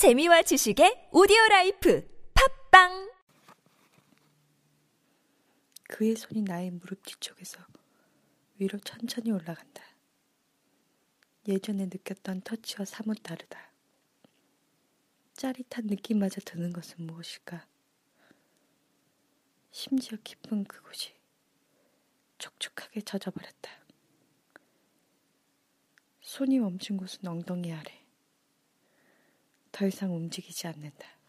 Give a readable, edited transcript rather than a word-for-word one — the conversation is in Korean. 재미와 지식의 오디오라이프 팟빵. 그의 손이 나의 무릎 뒤쪽에서 위로 천천히 올라간다. 예전에 느꼈던 터치와 사뭇 다르다. 짜릿한 느낌마저 드는 것은 무엇일까? 심지어 깊은 그곳이 촉촉하게 젖어버렸다. 손이 멈춘 곳은 엉덩이 아래. 더 이상 움직이지 않는다.